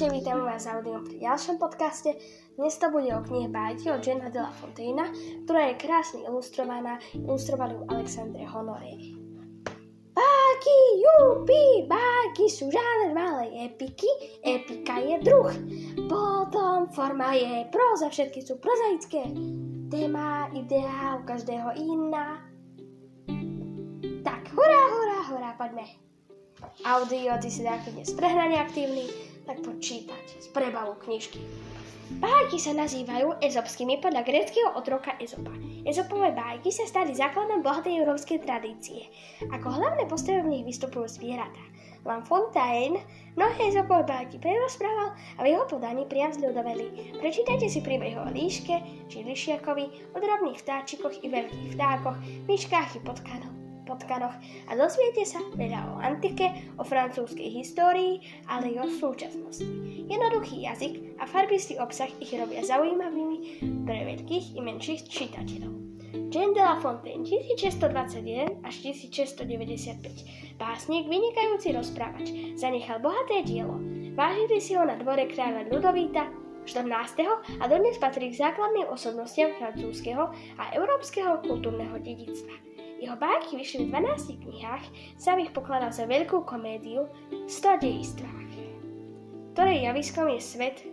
Ahojte, vítam vás za audiom pri ďalšom podcaste. Dnes to bude o knihe Bájky od Jeana de la Fontaina, ktorá je krásne ilustrovaná, ilustrovanú Alexandre Honore. Bájky, jupi, bájky sú žáner malej epiky, epika je druh. Potom forma je próza, všetky sú prozaické. Téma, idea, u každého iná. Tak, hurá, poďme. Audio, ty si základne sprehrane aktívny, tak počítať z prebalu knižky. Bájky sa nazývajú ezopskými podľa gréckeho otroka Ezopa. Ezopové bájky sa stali základom bohatej európskej tradície. Ako hlavné postavy v nich vystupujú zvieratá. La Fontaine mnohé Ezopové bájky prerozprával a v jeho podaní priam zľudoveli. Prečítajte si príbeh o líške či lišiakovi, o drobných vtáčikoch i veľkých vtákoch, myškách i potkanoch a dozviete sa veľa o antike, o francúzskej histórii, ale aj o súčasnosti. Jednoduchý jazyk a farbistý obsah ich robia zaujímavými pre veľkých i menších čitateľov. Jean de la Fontaine 1621 až 1695. Básnik, vynikajúci rozprávač, zanechal bohaté dielo. Vážili si ho na dvore kráľa Ludovita 14. a dodnes patrí k základným osobnostiam francúzskeho a európskeho kultúrneho dedictva. Jeho bájky vyšli v 12 knihách, sám ich pokladal za veľkú komédiu v 100 dejstvách, ktorej javiskom je svet.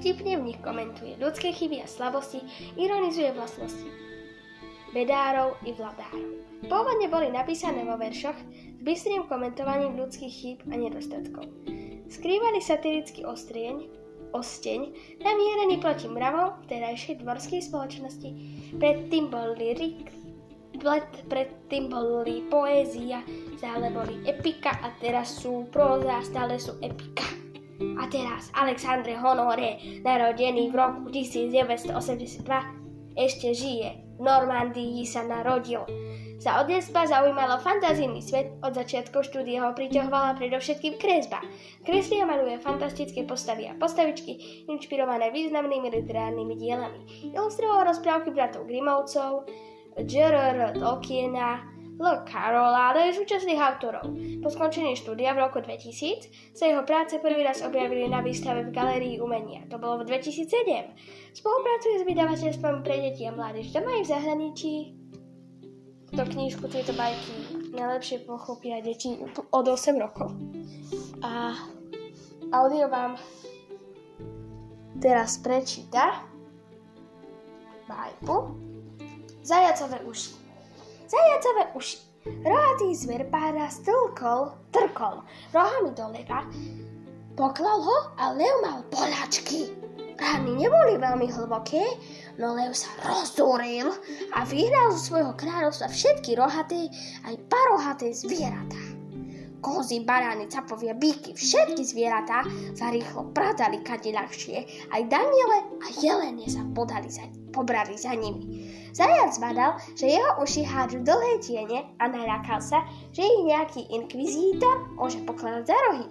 Vtipne v nich komentuje ľudské chyby a slabosti, ironizuje vlastnosti bedárov i vladárov. Pôvodne boli napísané vo veršoch s bystrým komentovaním ľudských chýb a nedostatkov. Skrývali satirický osteň, namierený proti mravom vtedajšej dvorskej spoločnosti. Predtým boli poézia, stále boli epika a teraz sú próza, stále sú epika. A teraz Alexandre Honore, narodený v roku 1982, ešte žije. V Normandii sa narodil. Sa odnesba zaujímalo fantazijný svet, od začiatku štúdia ho priťahovala predovšetkým kresba. Kreslí a maluje fantastické postavy a postavičky, inšpirované významnými literárnymi dielami. Ilustroval rozprávky bratov Grimovcov, Gerard Okina, Le Karola, ale aj súčasných autorov. Po skončení štúdia v roku 2000 sa jeho práce prvý raz objavili na výstave v Galérii umenia. To bolo v 2007. Spolupracuje s vydavateľstvom pre deti a mládež doma i v zahraničí. Túto knižku, tieto bájky najlepšie pochopia deti od 8 rokov. A audio vám teraz prečíta bájku Zajacové uši. Rohatý zver pára trkol rohami doleva, poklal ho a lev mal boľačky. Rány neboli veľmi hlboké, no lev sa rozdúril a vyhnal zo svojho kráľovstva všetky rohaté aj parohaté zvieratá. Kozy, barány, capovia, bíky, všetky zvieratá sa rýchlo pradali kade ľahšie, aj daniele a jelene sa pobrali za nimi. Zajac zbadal, že jeho uši hádžu dlhé tiene a naľakal sa, že ich nejaký inkvizítor môže pokladať za rohy.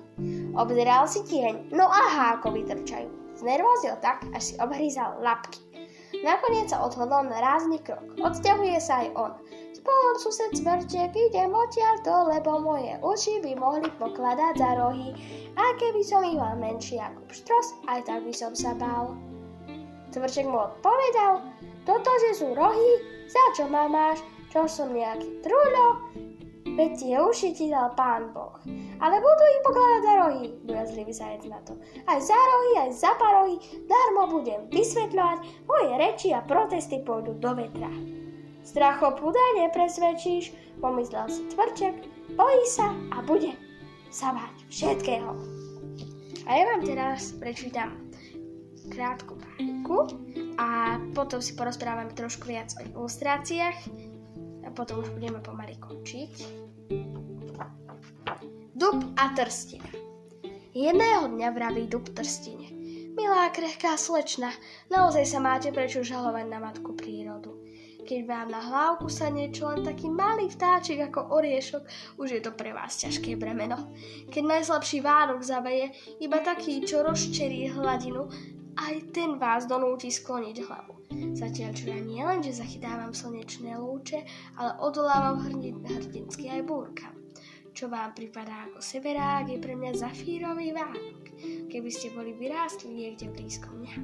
Obzeral si tieň, no aha, ako vytrčajú. Znervozil tak, až si obhryzal labky. Nakoniec sa odhodol na rázny krok. Odsťahuje sa aj on. Spol sused smrček, idem odtiaľto, lebo moje uši by mohli pokladať za rohy. A keby som ich mal menší ako pštros, aj tak by som sa bál. Smrček mu odpovedal: toto, že sú rohy, za čo ma máš, čo som nejaký trúľo? Veď tie uši ti dal Pán Boh. Ale budú ich pokladať za rohy, bojazlivý zajac na to. Aj za rohy, aj za parohy, darmo budem vysvetľovať, moje reči a protesty pôjdu do vetra. Strachopúda nepresvedčíš, pomyslel si Tvrček, bojí sa a bude sa báť všetkého. A ja vám teraz prečítam krátku bájku a potom si porozprávame trošku viac o ilustráciách a potom už budeme pomaly končiť. Dub a trstina. Jedného dňa vraví dub trstine: milá krehká slečna, naozaj sa máte prečo žalovať na matku prírodu. Keď vám na hlávku sa niečo len taký malý vtáčik ako oriešok, už je to pre vás ťažké bremeno. Keď najslabší vánok zaveje, iba taký, čo rozčerí hladinu, aj ten vás donúti skloniť hlavu. Zatiaľ, čo ja nie len, že zachytávam slnečné lúče, ale odolávam hrdinsky aj búrkam. Čo vám pripadá ako severák, je pre mňa zafírový vánok. Keby ste boli vyrástli niekde blízko mňa,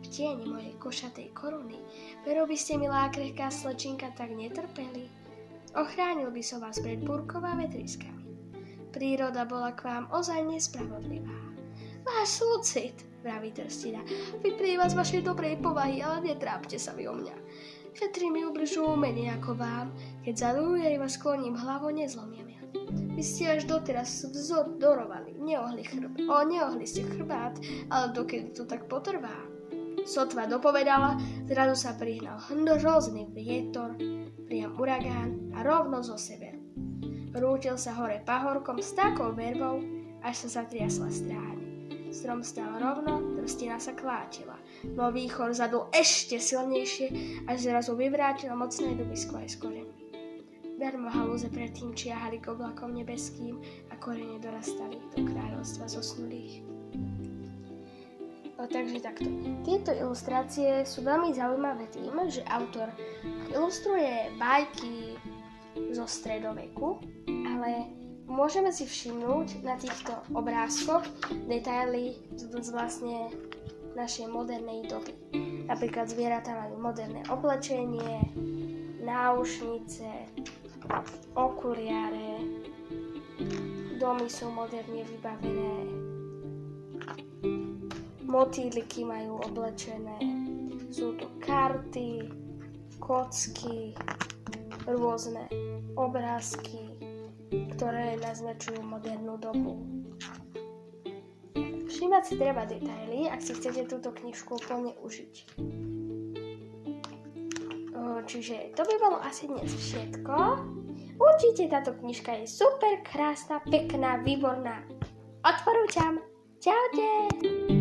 v tieni mojej košatej koruny, pero by ste, milá krehká slečinka, tak netrpeli. Ochránil by som vás pred búrkov a vetriskami. Príroda bola k vám ozaj nespravodlivá. Váš súcit, vraví trstina, vyplýva z vašej dobrej povahy, ale netrápte sa vy o mňa. Vetri mi ubližujú menej ako vám, keď zadúja iba skloním hlavu, nezlomia mi. Vy ste až doteraz vzor dorovali, neohli ste chrbát, ale dokedy to tak potrvá. Sotva dopovedala, zrazu sa prihnal hrozný vietor, priam uragán a rovno zo severu. Rútil sa hore pahorkom s takou vervou, až sa zatriasla stráň. Strom stál rovno, trstina sa klátila, no výchor zadul ešte silnejšie, až zrazu vyvrátil mocné dubisko aj z korení. Darmo halúze predtým čiahali k oblakom nebeským a korene dorastali do kráľovstva zosnulých. Takže takto. Tieto ilustrácie sú veľmi zaujímavé tým, že autor ilustruje bajky zo stredoveku, ale môžeme si všimnúť na týchto obrázkoch detaily z vlastne našej modernej doby. Napríklad zvieratá majú moderné oblečenie, náušnice, okuliare, domy sú moderne vybavené, motýliky majú oblečené, sú tu karty, kocky, rôzne obrázky, ktoré naznačujú modernú dobu. Všímať si treba detaily, ak si chcete túto knižku úplne užiť. Čiže to by bolo asi dnes všetko. Určite táto knižka je super, krásna, pekná, výborná. Odporúčam. Čaute!